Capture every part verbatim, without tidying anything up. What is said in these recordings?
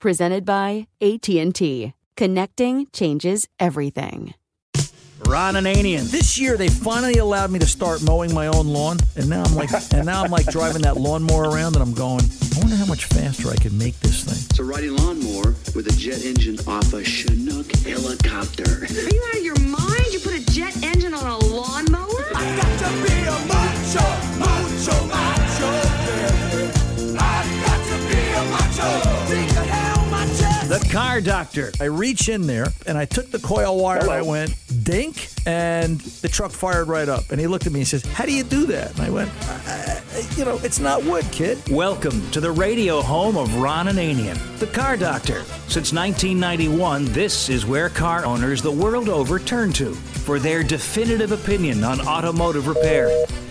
Presented by A T and T. Connecting changes everything. Ron Ananian. This year they finally allowed me to start mowing my own lawn, and now I'm like, and now I'm like driving that lawnmower around, and I'm going, I wonder how much faster I can make this thing. It's a riding lawnmower with a jet engine off a Chinook helicopter. Are you out of your mind? You put a jet engine on a lawnmower? I got to be a macho, macho, macho. I got to be a macho. The car doctor. I reach in there, and I took the coil wire, and I went, dink, and the truck fired right up. And he looked at me and says, how do you do that? And I went, I, I, you know, it's not wood, kid. Welcome to the radio home of Ron Ananian, the car doctor. Since nineteen ninety-one, this is where car owners the world over turn to for their definitive opinion on automotive repair.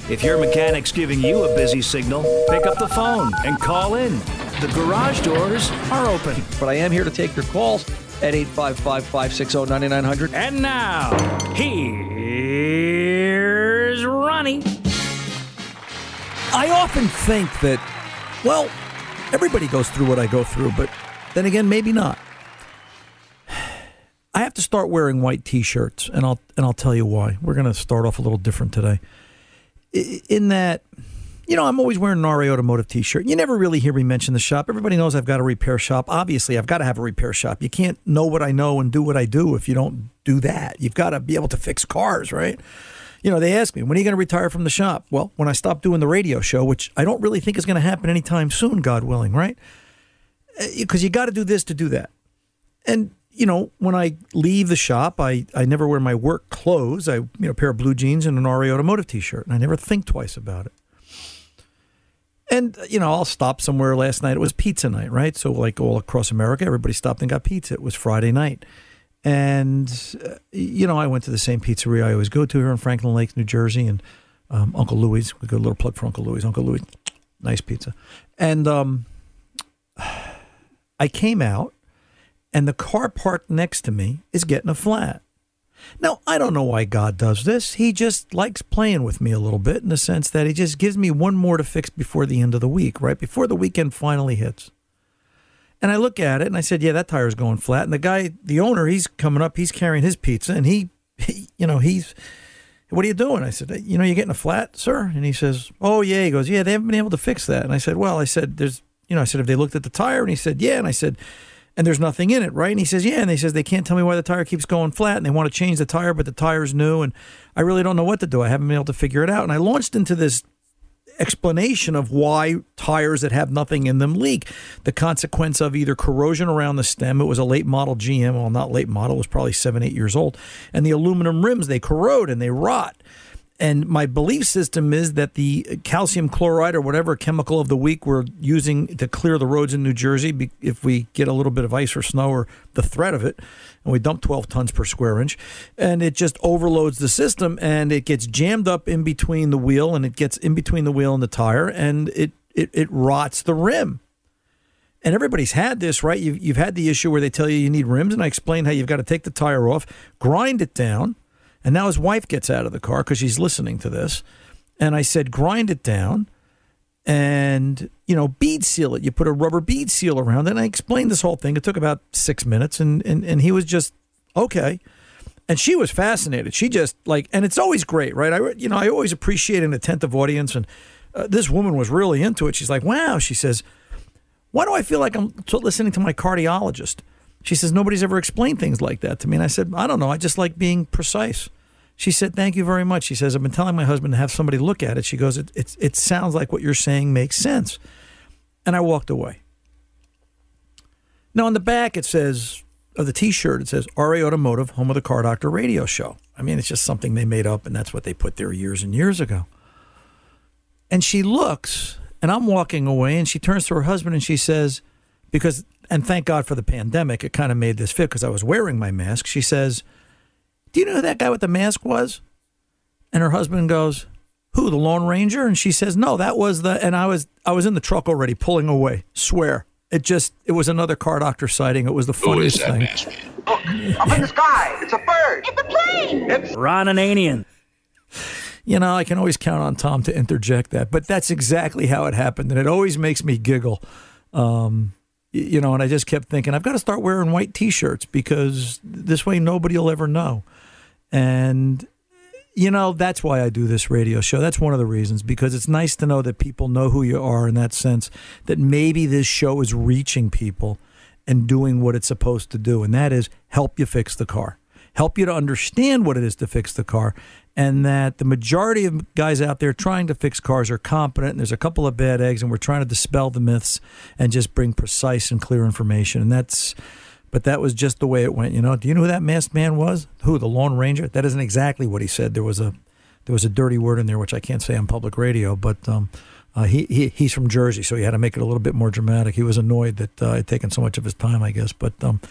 If your mechanic's giving you a busy signal, pick up the phone and call in. The garage doors are open. But I am here to take your calls at eight five five, five six zero, nine nine zero zero. And now, here's Ronnie. I often think that, well, everybody goes through what I go through, but then again, maybe not. I have to start wearing white T-shirts, and I'll and I'll tell you why. We're going to start off a little different today. In that, you know, I'm always wearing an R A Automotive T-shirt. You never really hear me mention the shop. Everybody knows I've got a repair shop. Obviously, I've got to have a repair shop. You can't know what I know and do what I do if you don't do that. You've got to be able to fix cars, right? You know, they ask me, when are you going to retire from the shop? Well, when I stop doing the radio show, which I don't really think is going to happen anytime soon, God willing, right? Because you got to do this to do that. And you know, when I leave the shop, I, I never wear my work clothes. I, you know, a pair of blue jeans and an R A Automotive T-shirt, and I never think twice about it. And, you know, I'll stop somewhere. Last night, it was pizza night, right? So, like, all across America, everybody stopped and got pizza. It was Friday night. And, uh, you know, I went to the same pizzeria I always go to here in Franklin Lake, New Jersey, and um, Uncle Louie's. We got a little plug for Uncle Louie's. Uncle Louie's, nice pizza. And um, I came out. And the car parked next to me is getting a flat. Now, I don't know why God does this. He just likes playing with me a little bit in the sense that he just gives me one more to fix before the end of the week, right? Before the weekend finally hits. And I look at it and I said, yeah, that tire's going flat. And the guy, the owner, he's coming up, he's carrying his pizza and he, he you know, he's, what are you doing? I said, you know, you're getting a flat, sir? And he says, oh, yeah. He goes, yeah, they haven't been able to fix that. And I said, well, I said, there's, you know, I said, have they looked at the tire? And he said, yeah. And I said, and there's nothing in it, right? And he says, yeah. And they says, they can't tell me why the tire keeps going flat and they want to change the tire, but the tire's new. And I really don't know what to do. I haven't been able to figure it out. And I launched into this explanation of why tires that have nothing in them leak. The consequence of either corrosion around the stem, it was a late model G M, well, not late model, it was probably seven, eight years old, and the aluminum rims, they corrode and they rot. And my belief system is that the calcium chloride or whatever chemical of the week we're using to clear the roads in New Jersey, if we get a little bit of ice or snow or the threat of it, and we dump twelve tons per square inch, and it just overloads the system, and it gets jammed up in between the wheel, and it gets in between the wheel and the tire, and it it, it rots the rim. And everybody's had this, right? You've, you've had the issue where they tell you you need rims, and I explained how you've got to take the tire off, grind it down. And now his wife gets out of the car because she's listening to this. And I said, grind it down and, you know, bead seal it. You put a rubber bead seal around it. And I explained this whole thing. It took about six minutes and, and, and he was just, okay. And she was fascinated. She just like, and it's always great, right? I, you know, I always appreciate an attentive audience. And uh, this woman was really into it. She's like, wow. She says, why do I feel like I'm t- listening to my cardiologist? She says, nobody's ever explained things like that to me. And I said, I don't know. I just like being precise. She said, thank you very much. She says, I've been telling my husband to have somebody look at it. She goes, it, it, it sounds like what you're saying makes sense. And I walked away. Now on the back, it says, of the T-shirt, it says, R A Automotive, home of the Car Doctor radio show. I mean, it's just something they made up, and that's what they put there years and years ago. And she looks, and I'm walking away, and she turns to her husband, and she says, because, and thank God for the pandemic, it kind of made this fit because I was wearing my mask. She says, do you know who that guy with the mask was? And her husband goes, who, the Lone Ranger? And she says, no, that was the, and I was I was in the truck already pulling away, swear. It just, it was another Car Doctor sighting. It was the funniest thing. Who is that mask? Oh, up in the sky. It's a bird. It's a plane. It's Ron Ananian. You know, I can always count on Tom to interject that, but that's exactly how it happened. And it always makes me giggle. Um You know, and I just kept thinking, I've got to start wearing white T-shirts because this way nobody will ever know. And, you know, that's why I do this radio show. That's one of the reasons, because it's nice to know that people know who you are in that sense, that maybe this show is reaching people and doing what it's supposed to do. And that is help you fix the car, help you to understand what it is to fix the car. And that the majority of guys out there trying to fix cars are competent, and there's a couple of bad eggs, and we're trying to dispel the myths and just bring precise and clear information. And that's, but that was just the way it went. You know, do you know who that masked man was? Who, the Lone Ranger? That isn't exactly what he said. There was a, there was a dirty word in there, which I can't say on public radio, but um, uh, he, he he's from Jersey, so he had to make it a little bit more dramatic. He was annoyed that uh, I had taken so much of his time, I guess. But um,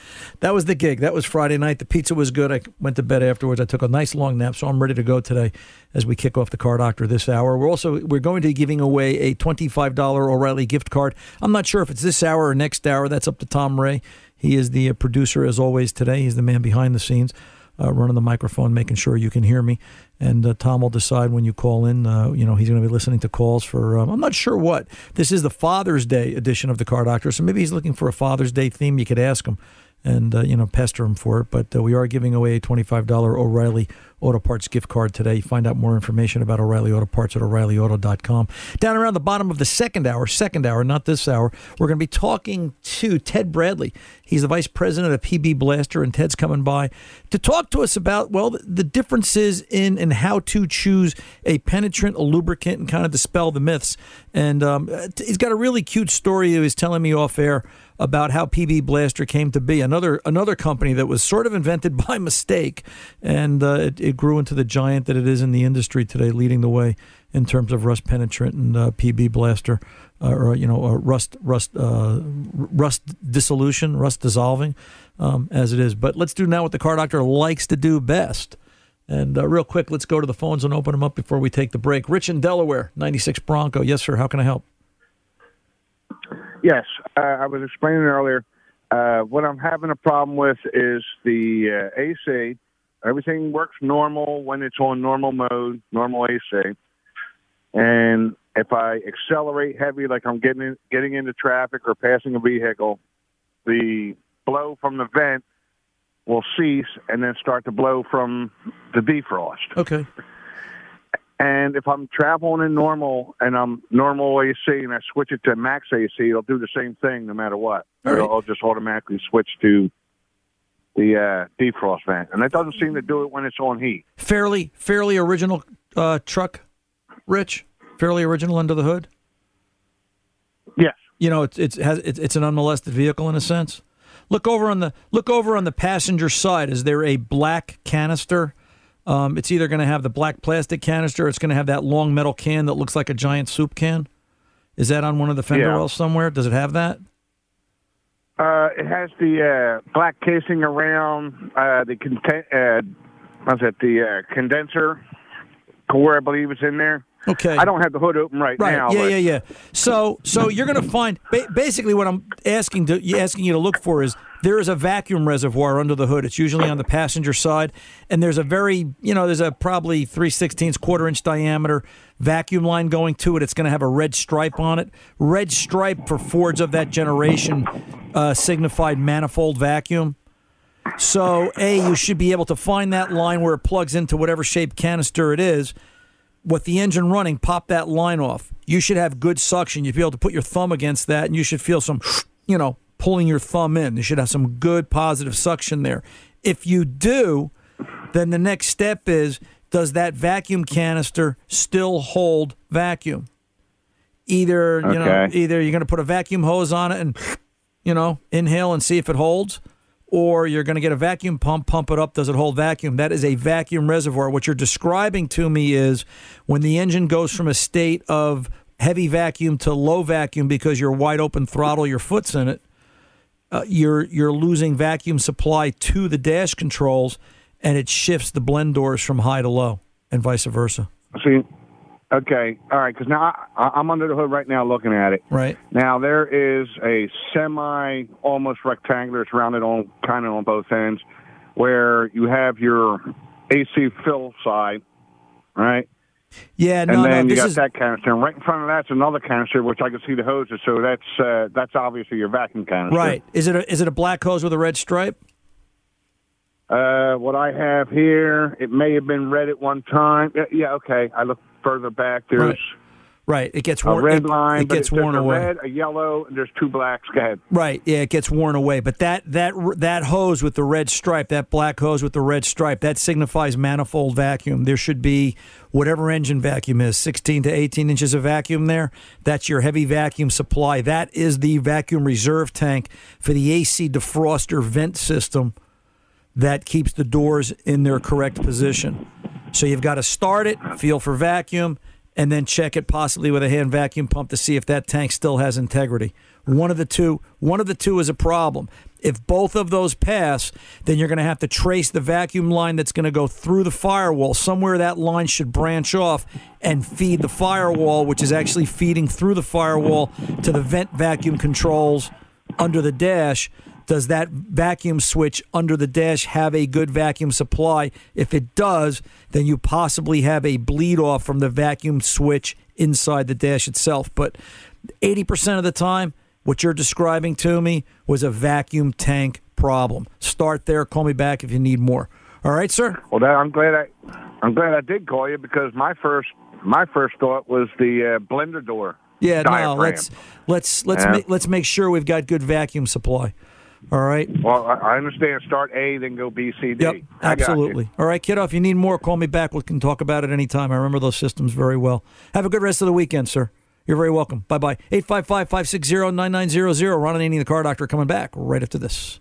that was the gig. That was Friday night. The pizza was good. I went to bed afterwards. I took a nice long nap, so I'm ready to go today as we kick off the Car Doctor this hour. We're also we're going to be giving away a twenty-five dollars O'Reilly gift card. I'm not sure if it's this hour or next hour. That's up to Tom Ray. He is the producer, as always, today. He's the man behind the scenes. Uh, running the microphone, making sure you can hear me. And uh, Tom will decide when you call in. Uh, you know, he's going to be listening to calls for, um, I'm not sure what. This is the Father's Day edition of the Car Doctor, so maybe he's looking for a Father's Day theme. You could ask him and, uh, you know, pester him for it. But uh, we are giving away a twenty-five dollars O'Reilly Auto Parts gift card today. Find out more information about O'Reilly Auto Parts at O'Reilly Auto dot com. Down around the bottom of the second hour, second hour, not this hour, we're going to be talking to Ted Bradley. He's the vice president of P B Blaster, and Ted's coming by to talk to us about, well, the differences in and how to choose a penetrant, a lubricant, and kind of dispel the myths. And um, he's got a really cute story he was telling me off air about how P B Blaster came to be, another another company that was sort of invented by mistake, and uh, it, it grew into the giant that it is in the industry today, leading the way in terms of rust penetrant and uh, P B Blaster, uh, or you know, uh, rust rust uh, rust dissolution, rust dissolving, um, as it is. But let's do now what the Car Doctor likes to do best. And uh, real quick, let's go to the phones and open them up before we take the break. Rich in Delaware, ninety-six Bronco. Yes, sir. How can I help? Yes, uh, I was explaining earlier. Uh, what I'm having a problem with is the uh, A C Everything works normal when it's on normal mode, normal A C. And if I accelerate heavy, like I'm getting in, getting into traffic or passing a vehicle, the blow from the vent will cease and then start to blow from the defrost. Okay. And if I'm traveling in normal and I'm normal A C and I switch it to max A C, it'll do the same thing no matter what. All right. It'll just automatically switch to the uh, defrost vent. And that doesn't seem to do it when it's on heat. Fairly fairly original uh, truck, Rich? Fairly original under the hood? Yes. You know, it's it's has it's, it's an unmolested vehicle in a sense. Look over on the look over on the passenger side. Is there a black canister? Um, it's either going to have the black plastic canister or it's going to have that long metal can that looks like a giant soup can. Is that on one of the fender yeah. wells somewhere? Does it have that? Uh, it has the uh, black casing around uh, the content, uh, what's that, the uh, condenser core, I believe, is in there. Okay. I don't have the hood open right, right. now. Yeah, but... yeah, yeah. So, so you're going to find ba- basically what I'm asking to, asking you to look for is there is a vacuum reservoir under the hood. It's usually on the passenger side, and there's a very you know there's a probably three sixteenths quarter inch diameter vacuum line going to it. It's going to have a red stripe on it. Red stripe for Fords of that generation uh, signified manifold vacuum. So, A, you should be able to find that line where it plugs into whatever shaped canister it is. With the engine running, pop that line off. You should have good suction. You'd be able to put your thumb against that, and you should feel some, you know, pulling your thumb in. You should have some good positive suction there. If you do, then the next step is, does that vacuum canister still hold vacuum? Either, you okay. know, either you're going to put a vacuum hose on it and, you know, inhale and see if it holds, or you're going to get a vacuum pump, pump it up, does it hold vacuum? That is a vacuum reservoir. What you're describing to me is when the engine goes from a state of heavy vacuum to low vacuum because you're wide open throttle, your foot's in it, uh, you're you're losing vacuum supply to the dash controls, and it shifts the blend doors from high to low and vice versa. See, okay, all right, because now I, I'm under the hood right now looking at it. Right. Now there is a semi, almost rectangular, it's rounded on, kind of on both ends, where you have your A C fill side, right? Yeah, no, and then no, you got is... that canister, and right in front of that's another canister, which I can see the hoses. So that's uh, that's obviously your vacuum canister, right? Is it a, is it a black hose with a red stripe? Uh, what I have here, it may have been red at one time. Yeah, okay. I looked further back. There's right. right. It gets worn. A red line. It, it gets worn away. A red, a yellow, and there's two blacks. Go ahead. Right. Yeah, it gets worn away. But that that that hose with the red stripe, that black hose with the red stripe, that signifies manifold vacuum. There should be whatever engine vacuum is, sixteen to eighteen inches of vacuum there. That's your heavy vacuum supply. That is the vacuum reserve tank for the A C defroster vent system. That keeps the doors in their correct position. So you've got to start it, feel for vacuum, and then check it possibly with a hand vacuum pump to see if that tank still has integrity. One of the two, one of the two is a problem. If both of those pass, then you're going to have to trace the vacuum line that's going to go through the firewall. Somewhere that line should branch off and feed the firewall, which is actually feeding through the firewall to the vent vacuum controls under the dash. Does that vacuum switch under the dash have a good vacuum supply? If it does, then you possibly have a bleed off from the vacuum switch inside the dash itself. But eighty percent of the time, what you're describing to me was a vacuum tank problem. Start there. Call me back if you need more. All right, sir? Well, that, I'm glad I I'm glad I did call you because my first my first thought was the uh, blender door. Yeah, diaphragm. no, let's let's let's yeah. make let's make sure we've got good vacuum supply. All right. Well, I understand. Start A, then go B, C, D. Yep, absolutely. All right, kiddo, if you need more, call me back. We can talk about it anytime. I remember those systems very well. Have a good rest of the weekend, sir. You're very welcome. Bye-bye. eight five five, five six zero, nine nine zero zero. Ron Ananian, the Car Doctor, coming back right after this.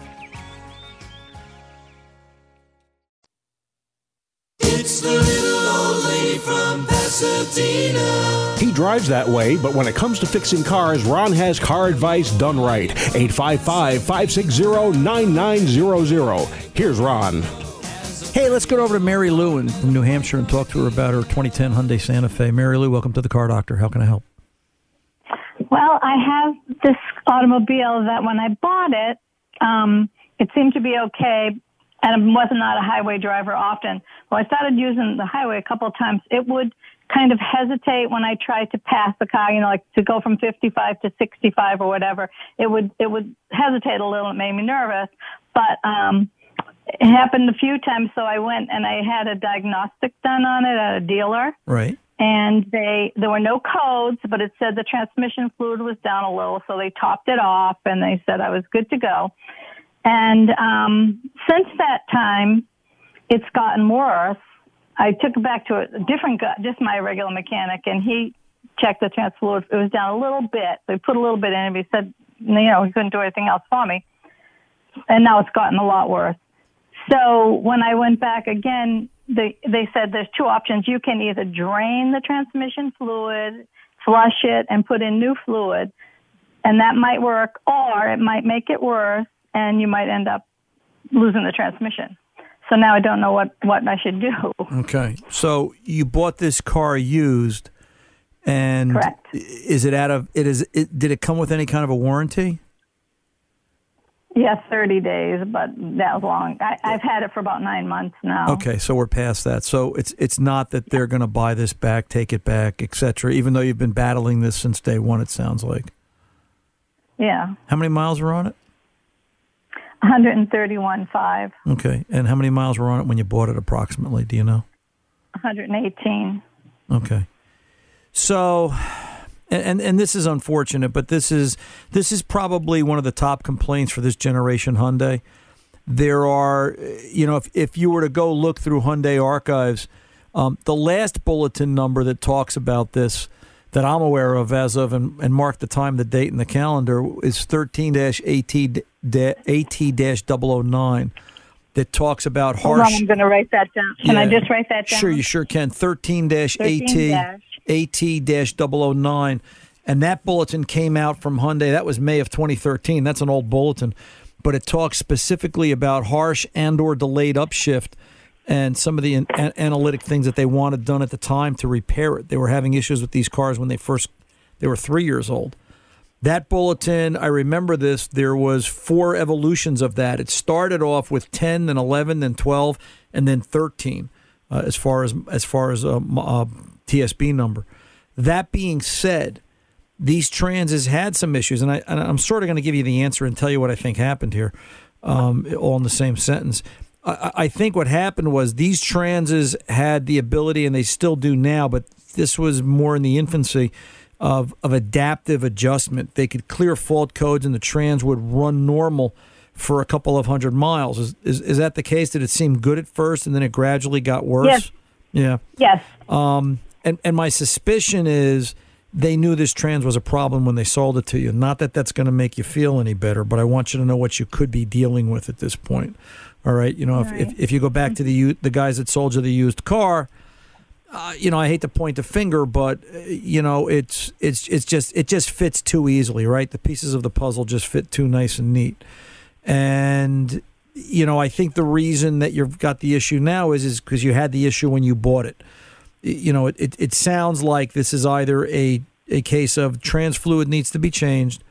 It's the little old lady from Pasadena. He drives that way, but when it comes to fixing cars, Ron has car advice done right. eight five five, five six zero, nine nine zero zero. Here's Ron. Hey, let's go over to Mary Lou in New Hampshire and talk to her about her twenty ten Hyundai Santa Fe. Mary Lou, welcome to the Car Doctor. How can I help? Well, I have this automobile that when I bought it, um, it seemed to be okay. And I was not a highway driver often. Well, I started using the highway a couple of times. It would kind of hesitate when I tried to pass the car, you know, like to go from fifty-five to sixty-five or whatever. It would, it would hesitate a little. It made me nervous, but, um, it happened a few times. So I went and I had a diagnostic done on it at a dealer. Right. And they, there were no codes, but it said the transmission fluid was down a little. So they topped it off and they said I was good to go. And um, since that time, it's gotten worse. I took it back to a different, just my regular mechanic, and he checked the trans fluid. It was down a little bit. They put a little bit in, and he said, you know, he couldn't do anything else for me. And now it's gotten a lot worse. So when I went back again, they they said there's two options. You can either drain the transmission fluid, flush it, and put in new fluid, and that might work, or it might make it worse. And you might end up losing the transmission. So now I don't know what, what I should do. Okay. So you bought this car used, and correct. Is it out of it? Is it, did it come with any kind of a warranty? Yes, yeah, thirty days, but that was long. I, I've had it for about nine months now. Okay, so we're past that. So it's it's not that they're going to buy this back, take it back, et cetera. Even though you've been battling this since day one, it sounds like. Yeah. How many miles were on it? one thirty-one point five. Okay. And how many miles were on it when you bought it approximately? Do you know? one hundred eighteen. Okay. So, and and this is unfortunate, but this is this is probably one of the top complaints for this generation Hyundai. There are, you know, if, if you were to go look through Hyundai archives, um, the last bulletin number that talks about this that I'm aware of as of and, and mark the time, the date, and the calendar is thirteen dash A T dash zero zero nine that talks about harsh... Hold on, I'm going to write that down. Can yeah. I just write that down? Sure, you sure can. thirteen dash A T dash zero zero nine. And that bulletin came out from Hyundai. That was May of twenty thirteen. That's an old bulletin. But it talks specifically about harsh and or delayed upshift and some of the an- analytic things that they wanted done at the time to repair it. They were having issues with these cars when they first, they were three years old. That bulletin, I remember this, there was four evolutions of that. It started off with ten, then eleven, then twelve, and then thirteen uh, as far as as far as a, a T S B number. That being said, these transes had some issues, and, I, and I'm sort of going to give you the answer and tell you what I think happened here, um, all in the same sentence. I, I think what happened was these transes had the ability, and they still do now, but this was more in the infancy, Of, of adaptive adjustment. They could clear fault codes and the trans would run normal for a couple of hundred miles. Is is, is that the case? Did it seem good at first and then it gradually got worse? Yes. Yeah. Yes. Um, and, and my suspicion is they knew this trans was a problem when they sold it to you. Not that that's going to make you feel any better, but I want you to know what you could be dealing with at this point. All right? You know, if, right. if, if you go back to the the guys that sold you the used car, Uh, you know, I hate to point the finger, but uh, you know, it's it's it's just it just fits too easily, right? The pieces of the puzzle just fit too nice and neat. And you know, I think the reason that you've got the issue now is is because you had the issue when you bought it. You know, it, it it sounds like this is either a a case of trans fluid needs to be changed,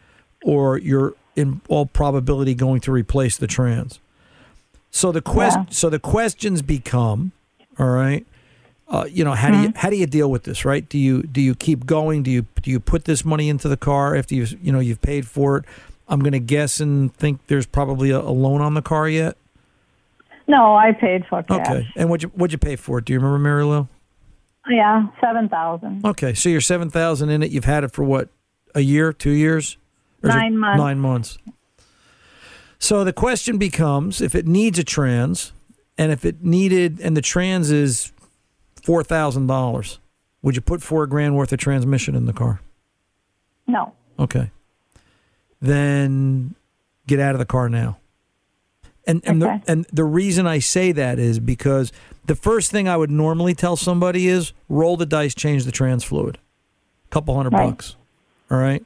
or you're in all probability going to replace the trans. So the quest yeah. so the questions become, all right. Uh, you know, how do you how do you deal with this, right? Do you do you keep going? Do you do you put this money into the car after you you know you've paid for it? I'm going to guess and think there's probably a, a loan on the car yet. No, I paid for cash. Okay, and what you what you pay for it? Do you remember, Mary Lou? Yeah, seven thousand. Okay, so you're seven thousand in it. You've had it for what, a year, two years, or nine months. Nine months. So the question becomes: if it needs a trans, and if it needed, and the trans is four thousand dollars, would you put four grand worth of transmission in the car? No. Okay. Then get out of the car now. And and okay. the, and the reason I say that is because the first thing I would normally tell somebody is roll the dice, change the trans fluid. Couple hundred right. bucks. All right?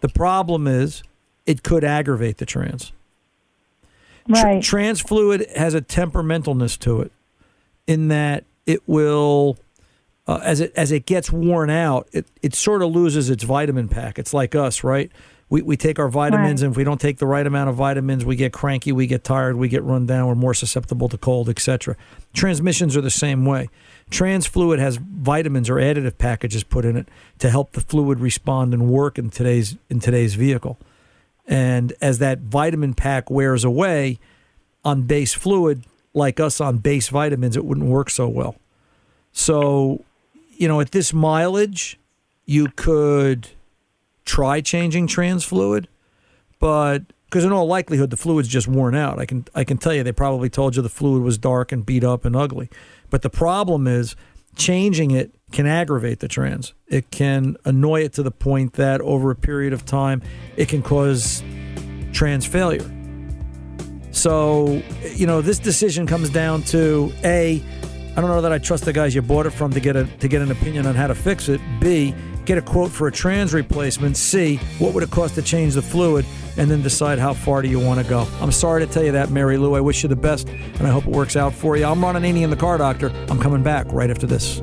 The problem is it could aggravate the trans. Right. Tr- trans fluid has a temperamentalness to it in that it will, uh, as it as it gets worn out, it, it sort of loses its vitamin pack. It's like us, right? We we take our vitamins, right. and if we don't take the right amount of vitamins, we get cranky, we get tired, we get run down, we're more susceptible to cold, et cetera. Transmissions are the same way. Trans fluid has vitamins or additive packages put in it to help the fluid respond and work in today's in today's vehicle. And as that vitamin pack wears away on base fluid, like us on base vitamins, it wouldn't work so well. So, you know, at this mileage, you could try changing trans fluid, but because in all likelihood, the fluid's just worn out. I can I can tell you they probably told you the fluid was dark and beat up and ugly. But the problem is changing it can aggravate the trans. It can annoy it to the point that over a period of time, it can cause trans failure. So, you know, this decision comes down to, A, I don't know that I trust the guys you bought it from to get a to get an opinion on how to fix it. B, get a quote for a trans replacement. C, what would it cost to change the fluid? And then decide how far do you want to go. I'm sorry to tell you that, Mary Lou. I wish you the best, and I hope it works out for you. I'm Ron Ananian, the Car Doctor. I'm coming back right after this.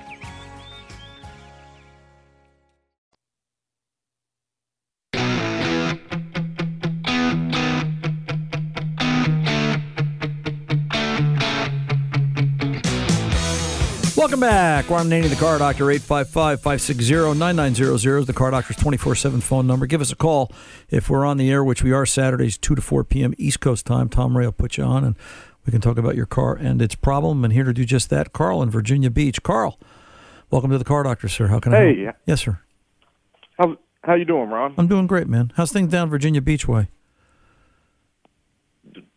Welcome back. Ron Ananian, the Car Doctor, eight five five, five six zero, nine nine zero zero. The Car Doctor's twenty-four seven phone number. Give us a call if we're on the air, which we are Saturdays, two to four p.m. East Coast time. Tom Ray will put you on, and we can talk about your car and its problem. And here to do just that, Carl in Virginia Beach. Carl, welcome to the Car Doctor, sir. How can I help? Hey. Yes, sir. How how you doing, Ron? I'm doing great, man. How's things down Virginia Beach way?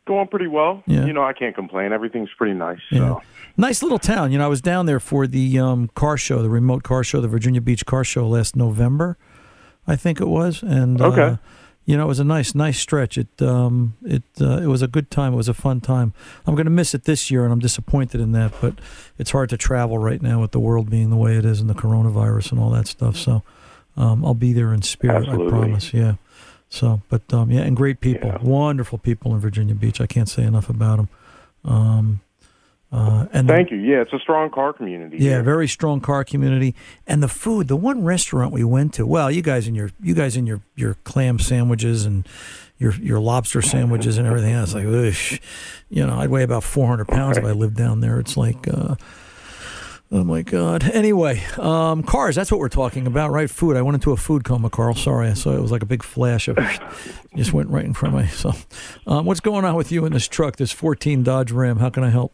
Going pretty well. Yeah. You know, I can't complain. Everything's pretty nice. So. Yeah. Nice little town. You know, I was down there for the um, car show, the remote car show, the Virginia Beach car show last November, I think it was. And, okay. uh, you know, it was a nice, nice stretch. It um, it uh, it was a good time. It was a fun time. I'm going to miss it this year, and I'm disappointed in that. But it's hard to travel right now with the world being the way it is and the coronavirus and all that stuff. So um, I'll be there in spirit, absolutely. I promise. Yeah. So, but, um, yeah, and great people, yeah. Wonderful people in Virginia Beach. I can't say enough about them. Um, uh, and Thank the, you. Yeah, it's a strong car community. Yeah, here. Very strong car community. And the food, the one restaurant we went to, well, you guys in your you guys in your, your clam sandwiches and your your lobster sandwiches and everything else, like, oosh. You know, I'd weigh about four hundred pounds okay. if I lived down there. It's like... Uh, Oh, my God. Anyway, um, cars, that's what we're talking about, right? Food. I went into a food coma, Carl. Sorry. I saw it was like a big flash of just went right in front of me. So, um, what's going on with you in this truck, this fourteen Dodge Ram? How can I help?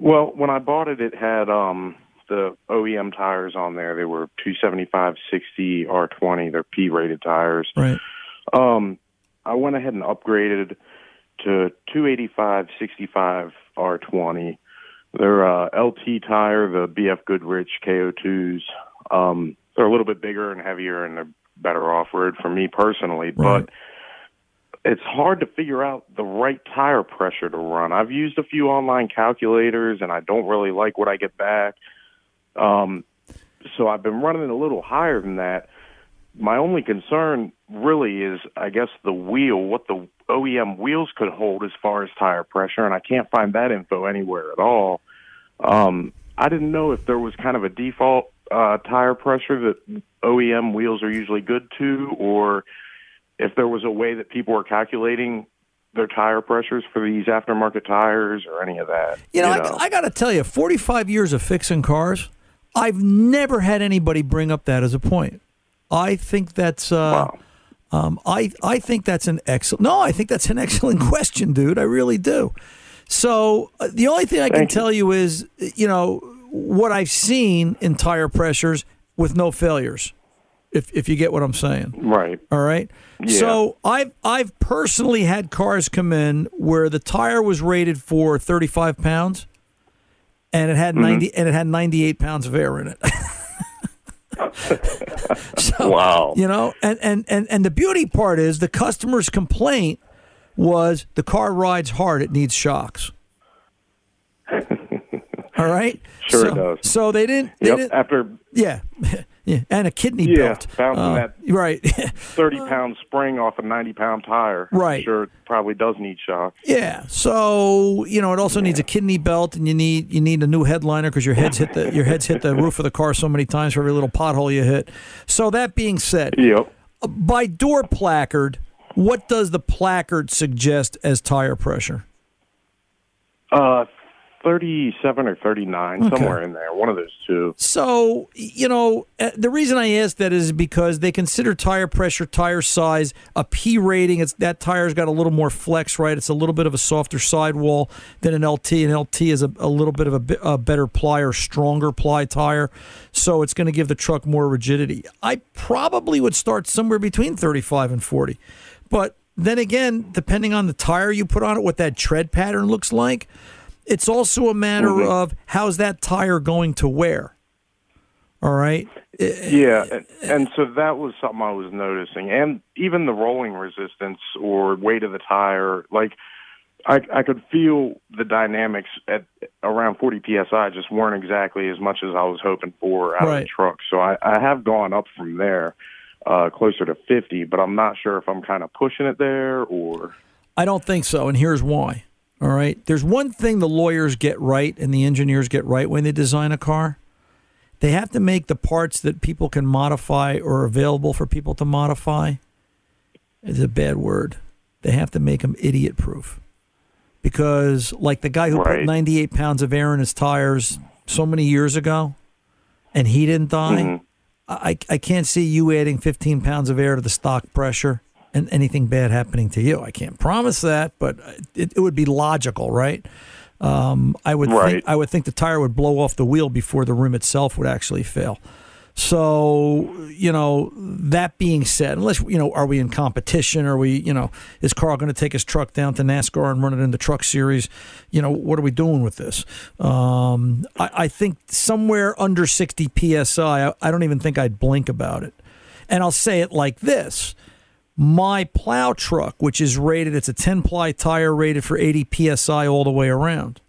Well, when I bought it, it had um, the O E M tires on there. They were two seventy-five, sixty, R twenty. They're P-rated tires. Right. Um, I went ahead and upgraded to two eighty-five, sixty-five, R twenty. They're uh, L T tire, the B F Goodrich K O twos. Um, they're a little bit bigger and heavier, and they're better off-road for me personally. Right. But it's hard to figure out the right tire pressure to run. I've used a few online calculators, and I don't really like what I get back. Um, so I've been running it a little higher than that. My only concern really is, I guess, the wheel, what the O E M wheels could hold as far as tire pressure, and I can't find that info anywhere at all. Um, I didn't know if there was kind of a default uh, tire pressure that O E M wheels are usually good to, or if there was a way that people were calculating their tire pressures for these aftermarket tires or any of that. You know, you know? I, I got to tell you, forty-five years of fixing cars, I've never had anybody bring up that as a point. I think that's... Uh, wow. Um, I, I think that's an excellent, no, I think that's an excellent question, dude. I really do. So uh, the only thing I Thank can you. tell you is, you know, what I've seen in tire pressures with no failures, if if you get what I'm saying. Right. All right. Yeah. So I've, I've personally had cars come in where the tire was rated for thirty-five pounds and it had mm-hmm. ninety and it had ninety-eight pounds of air in it. So, wow. You know, and, and, and, and the beauty part is the customer's complaint was the car rides hard, it needs shocks. All right? Sure so, it does. So they didn't... They yep, didn't after... Yeah. Yeah, and a kidney yeah, belt. Yeah, bouncing uh, that right. thirty-pound spring off a ninety-pound tire. Right. I'm sure it probably does need shocks. Yeah, so, you know, it also yeah. needs a kidney belt, and you need you need a new headliner because your head's hit the your head's hit the roof of the car so many times for every little pothole you hit. So that being said, yep. by door placard, what does the placard suggest as tire pressure? Uh. thirty-seven or thirty-nine, okay. somewhere in there, one of those two. So, you know, the reason I ask that is because they consider tire pressure, tire size, a P rating. It's that tire's got a little more flex, right? It's a little bit of a softer sidewall than an L T. An L T is a, a little bit of a, a better ply or stronger ply tire, so it's going to give the truck more rigidity. I probably would start somewhere between thirty-five and forty, but then again, depending on the tire you put on it, what that tread pattern looks like, it's also a matter mm-hmm. of how's that tire going to wear, all right? Yeah, and, and so that was something I was noticing. And even the rolling resistance or weight of the tire, like I, I could feel the dynamics at around forty P S I just weren't exactly as much as I was hoping for out right. of the truck. So I, I have gone up from there uh, closer to fifty, but I'm not sure if I'm kind of pushing it there or... I don't think so, and here's why. All right. There's one thing the lawyers get right and the engineers get right when they design a car. They have to make the parts that people can modify or available for people to modify. It's a bad word. They have to make them idiot-proof. Because like the guy who right. put ninety-eight pounds of air in his tires so many years ago and he didn't die, mm-hmm. I, I can't see you adding fifteen pounds of air to the stock pressure and anything bad happening to you. I can't promise that, but it, it would be logical, right? Um, I would right. think I would think the tire would blow off the wheel before the rim itself would actually fail. So, you know, that being said, unless, you know, are we in competition? Are we, you know, is Carl going to take his truck down to NASCAR and run it in the truck series? You know, what are we doing with this? Um, I, I think somewhere under sixty P S I, I, I don't even think I'd blink about it. And I'll say it like this. My plow truck, which is rated, it's a ten-ply tire rated for eighty P S I all the way around.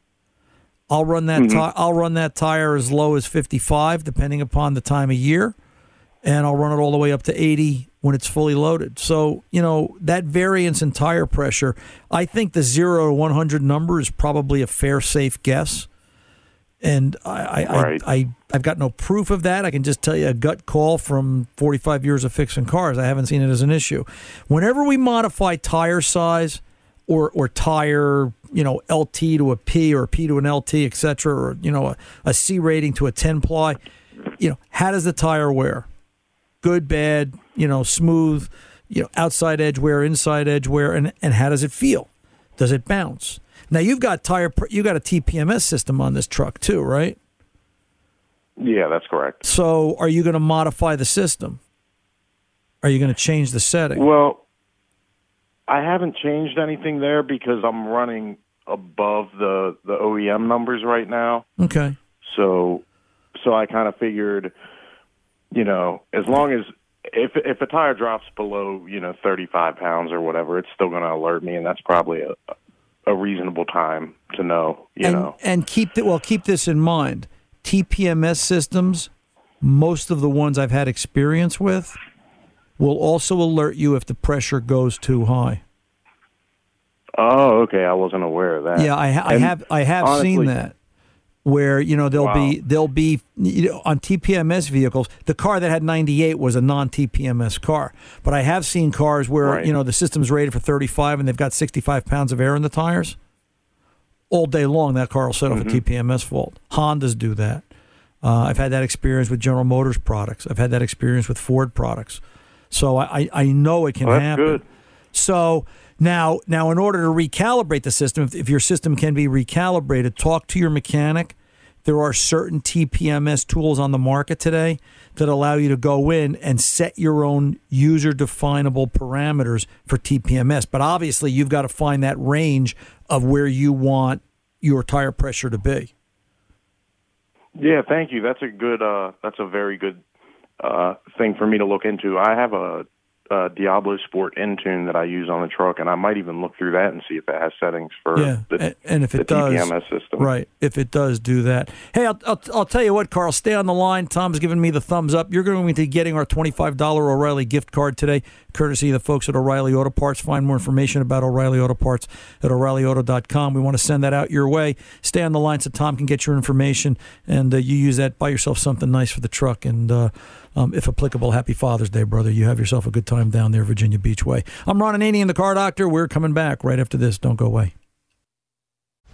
I'll run that. Mm-hmm. Ti- I'll run that tire as low as fifty-five, depending upon the time of year, and I'll run it all the way up to eighty when it's fully loaded. So, you know, that variance in tire pressure, I think the zero to one hundred number is probably a fair, safe guess. And I, I, right. I, I, I've got no proof of that. I can just tell you a gut call from forty-five years of fixing cars. I haven't seen it as an issue. Whenever we modify tire size or or tire, you know, L T to a P or a P to an L T, et cetera, or, you know, a, a C rating to a ten-ply, you know, how does the tire wear? Good, bad, you know, smooth, you know, outside edge wear, inside edge wear, and, and how does it feel? Does it bounce? Now, you've got tire. You got a T P M S system on this truck, too, right? Yeah, that's correct. So are you going to modify the system? Are you going to change the setting? Well, I haven't changed anything there because I'm running above the, the O E M numbers right now. Okay. So so I kind of figured, you know, as long as if if a tire drops below, you know, thirty-five pounds or whatever, it's still going to alert me, and that's probably a... a reasonable time to know, you and, know. And keep th- well, keep this in mind. T P M S systems, most of the ones I've had experience with, will also alert you if the pressure goes too high. Oh, okay. I wasn't aware of that. Yeah, I, ha- I have I have honestly, seen that where, you know, there'll wow. be there'll be you know, on T P M S vehicles. The car that had ninety-eight was a non-T P M S car, but I have seen cars where right. you know the system's rated for thirty-five and they've got sixty-five pounds of air in the tires. All day long, that car will set off mm-hmm. a T P M S fault. Hondas do that. Uh, I've had that experience with General Motors products. I've had that experience with Ford products. So I I know it can well, that's happen. Good. So. Now, now, in order to recalibrate the system, if, if your system can be recalibrated, talk to your mechanic. There are certain T P M S tools on the market today that allow you to go in and set your own user-definable parameters for T P M S. But obviously, you've got to find that range of where you want your tire pressure to be. Yeah, thank you. That's a good. Uh, that's a very good uh, thing for me to look into. I have a uh, Diablo Sport Entune that I use on the truck, and I might even look through that and see if it has settings for yeah. the, and, and if it the does, T P M S system. Right, if it does do that. Hey, I'll, I'll, I'll tell you what, Carl, stay on the line. Tom's giving me the thumbs up. You're going to be getting our twenty-five dollars O'Reilly gift card today, courtesy of the folks at O'Reilly Auto Parts. Find more information about O'Reilly Auto Parts at O'Reilly Auto dot com. We want to send that out your way. Stay on the line so Tom can get your information, and uh, you use that, buy yourself something nice for the truck, and uh, um, if applicable, happy Father's Day, brother. You have yourself a good time down there, Virginia Beach way. I'm Ron Ananian, the Car Doctor. We're coming back right after this. Don't go away.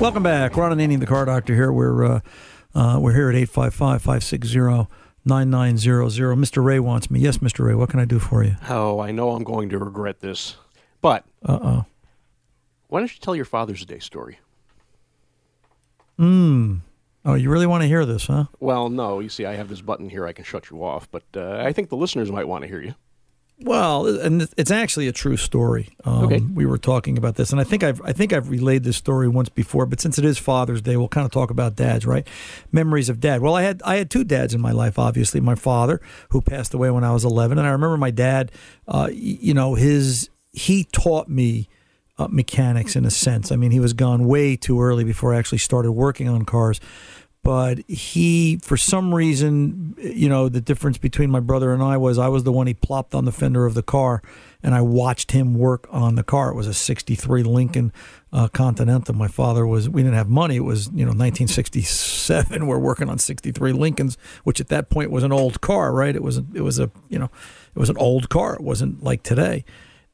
Welcome back. Ron and Annie, the Car Doctor here. We're uh, uh, we're here at eight five five, five six zero, nine nine zero zero. Mister Ray wants me. Yes, Mister Ray, what can I do for you? Oh, I know I'm going to regret this, but uh-oh. Why don't you tell your Father's Day story? Mm. Oh, you really want to hear this, huh? Well, no. You see, I have this button here. I can shut you off, but uh, I think the listeners might want to hear you. Well, and it's actually a true story. Um, okay. We were talking about this, and I think I've I think I've relayed this story once before. But since it is Father's Day, we'll kind of talk about dads, right? Memories of dad. Well, I had I had two dads in my life. Obviously, my father, who passed away when I was eleven, and I remember my dad. Uh, you know, his he taught me uh, mechanics in a sense. I mean, he was gone way too early before I actually started working on cars. But he, for some reason, you know, the difference between my brother and I was I was the one he plopped on the fender of the car, and I watched him work on the car. It was a sixty-three Lincoln uh, Continental. My father was, we didn't have money. It was, you know, nineteen sixty-seven. We're working on sixty-three Lincolns, which at that point was an old car, right? It was, it was a, you know, it was an old car. It wasn't like today.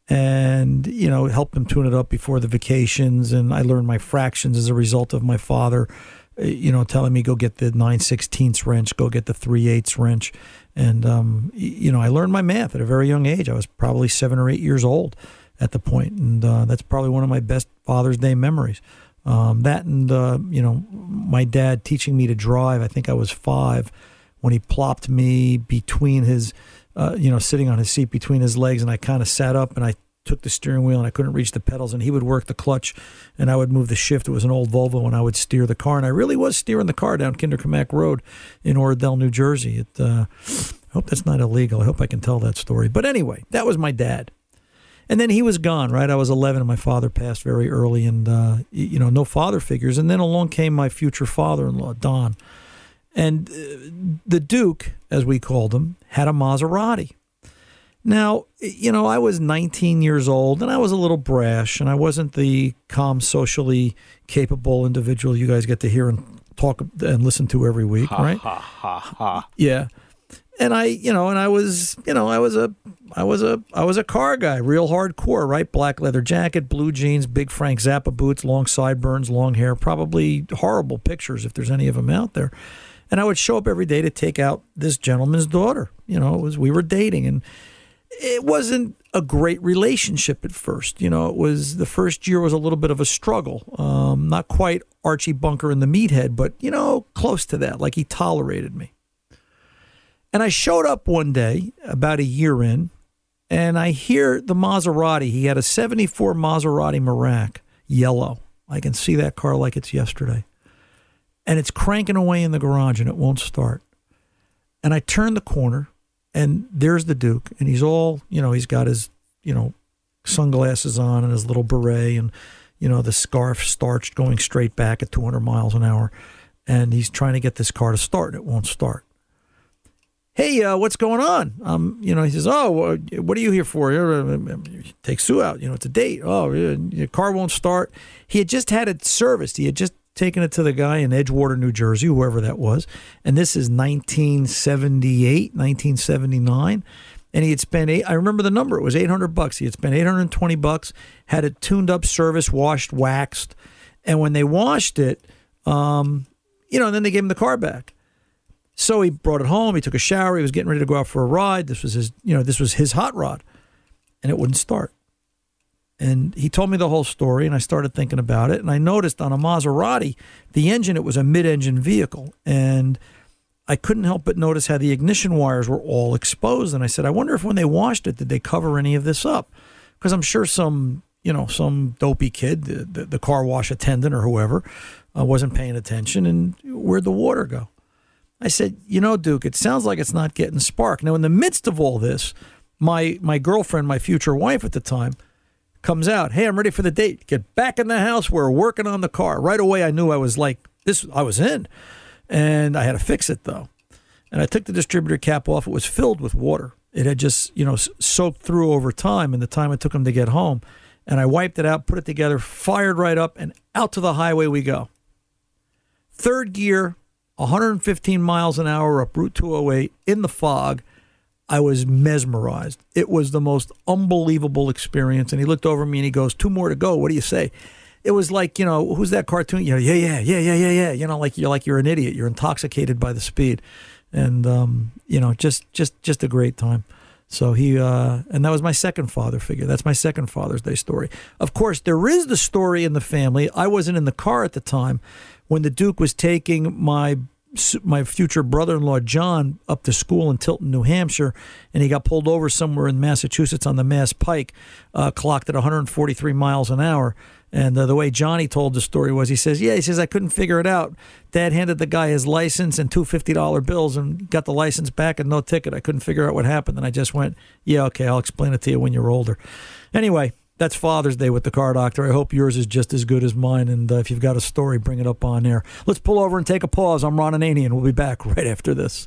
And, you know, helped him tune it up before the vacations. And I learned my fractions as a result of my father, you know, telling me, go get the nine sixteenths wrench, go get the three eighths wrench. And, um, you know, I learned my math at a very young age. I was probably seven or eight years old at the point. And uh, that's probably one of my best Father's Day memories. Um, that and, uh, you know, my dad teaching me to drive. I think I was five when he plopped me between his, uh, you know, sitting on his seat between his legs, and I kind of sat up and I took the steering wheel and I couldn't reach the pedals, and he would work the clutch and I would move the shift. It was an old Volvo, and I would steer the car, and I really was steering the car down Kinderkamak Road in Oradell, New Jersey. It, uh, I hope that's not illegal. I hope I can tell that story. But anyway, that was my dad. And then he was gone, right? I was eleven and my father passed very early, and, uh, you know, no father figures. And then along came my future father-in-law, Don. And uh, the Duke, as we called him, had a Maserati. Now, you know, I was nineteen years old, and I was a little brash, and I wasn't the calm, socially capable individual you guys get to hear and talk and listen to every week, ha, right? Ha, ha, ha. Yeah. And I, you know, and I was, you know, I was a, I was a, I was a car guy, real hardcore, right? Black leather jacket, blue jeans, big Frank Zappa boots, long sideburns, long hair, probably horrible pictures if there's any of them out there. And I would show up every day to take out this gentleman's daughter. You know, it was, we were dating, and it wasn't a great relationship at first. You know, it was, the first year was a little bit of a struggle. Um, not quite Archie Bunker and the Meathead, but, you know, close to that. Like, he tolerated me. And I showed up one day, about a year in, and I hear the Maserati. He had a seventy-four Maserati Merak, yellow. I can see that car like it's yesterday. And it's cranking away in the garage, and it won't start. And I turn the corner, and there's the Duke. And he's all, you know, he's got his, you know, sunglasses on and his little beret and, you know, the scarf starched going straight back at two hundred miles an hour. And he's trying to get this car to start, and it won't start. Hey, uh, what's going on? Um, you know, he says, oh, what are you here for? Take Sue out. You know, it's a date. Oh, your car won't start. He had just had it serviced. He had just taken it to the guy in Edgewater, New Jersey, whoever that was. And this is nineteen seventy-eight, nineteen seventy-nine. And he had spent, eight, I remember the number, it was eight hundred bucks. He had spent eight hundred twenty bucks, had it tuned up, serviced, washed, waxed. And when they washed it, um, you know, and then they gave him the car back. So he brought it home, he took a shower, he was getting ready to go out for a ride. This was his, you know, this was his hot rod, and it wouldn't start. And he told me the whole story, and I started thinking about it, and I noticed on a Maserati, the engine, it was a mid-engine vehicle, and I couldn't help but notice how the ignition wires were all exposed. And I said, I wonder if when they washed it, did they cover any of this up? Because I'm sure some, you know, some dopey kid, the, the, the car wash attendant or whoever, uh, wasn't paying attention, and where'd the water go? I said, you know, Duke, it sounds like it's not getting spark. Now, in the midst of all this, my my girlfriend, my future wife at the time, comes out. Hey, I'm ready for the date. Get back in the house. We're working on the car. Right away, I knew I was like, this. I was in. And I had to fix it, though. And I took the distributor cap off. It was filled with water. It had just, you know, soaked through over time and the time it took him to get home. And I wiped it out, put it together, fired right up, and out to the highway we go. Third gear. one hundred fifteen miles an hour up Route two oh eight in the fog. I was mesmerized. It was the most unbelievable experience. And he looked over at me and he goes, two more to go. What do you say? It was like, you know, who's that cartoon? You know, yeah, yeah, yeah, yeah, yeah, yeah. You know, like you're like you're an idiot. You're intoxicated by the speed. And, um, you know, just just just a great time. So he uh, and that was my second father figure. That's my second Father's Day story. Of course, there is the story in the family. I wasn't in the car at the time. When the Duke was taking my my future brother-in-law, John, up to school in Tilton, New Hampshire, and he got pulled over somewhere in Massachusetts on the Mass Pike, uh, clocked at one hundred forty-three miles an hour. And uh, the way Johnny told the story was, he says, yeah, he says, I couldn't figure it out. Dad handed the guy his license and two fifty dollar bills and got the license back and no ticket. I couldn't figure out what happened. And I just went, yeah, okay, I'll explain it to you when you're older. Anyway. That's Father's Day with the Car Doctor. I hope yours is just as good as mine. And uh, if you've got a story, bring it up on air. Let's pull over and take a pause. I'm Ron Ananian. We'll be back right after this.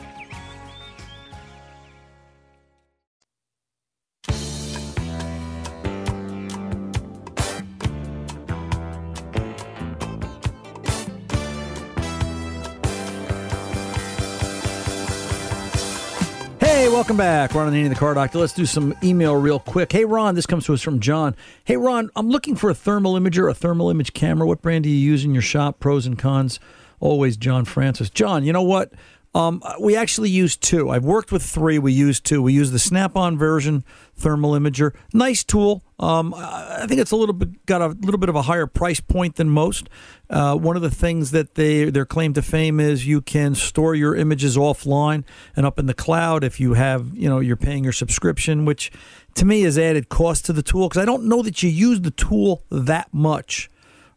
Welcome back. Ron Ananian, the Car Doctor. Let's do some email real quick. Hey, Ron, this comes to us from John. Hey, Ron, I'm looking for a thermal imager, a thermal image camera. What brand do you use in your shop? Pros and cons. Always John Francis. John, you know what? Um, we actually use two. I've worked with three. We use two. We use the Snap-on version thermal imager. Nice tool. Um, I think it's a little bit got a little bit of a higher price point than most. Uh, one of the things that they their claim to fame is you can store your images offline and up in the cloud if you have, you know, you're paying your subscription, which to me is added cost to the tool because I don't know that you use the tool that much.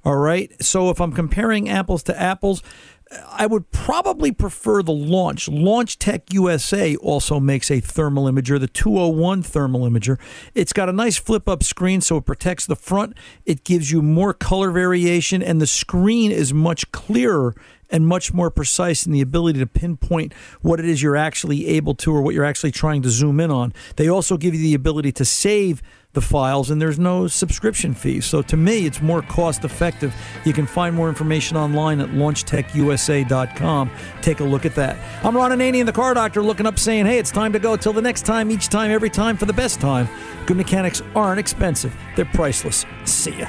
All right. So if I'm comparing apples to apples, I would probably prefer the Launch. Launch Tech U S A also makes a thermal imager, the two oh one thermal imager. It's got a nice flip-up screen, so it protects the front. It gives you more color variation, and the screen is much clearer and much more precise in the ability to pinpoint what it is you're actually able to or what you're actually trying to zoom in on. They also give you the ability to save the files, and there's no subscription fee. So to me, it's more cost-effective. You can find more information online at launch tech u s a dot com. Take a look at that. I'm Ron Ananian, the Car Doctor, looking up saying, hey, it's time to go. Till the next time, each time, every time, for the best time. Good mechanics aren't expensive. They're priceless. See ya.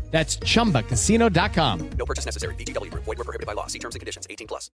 That's chumba casino dot com. No purchase necessary. V G W Group. Void where prohibited by law. See terms and conditions. eighteen plus.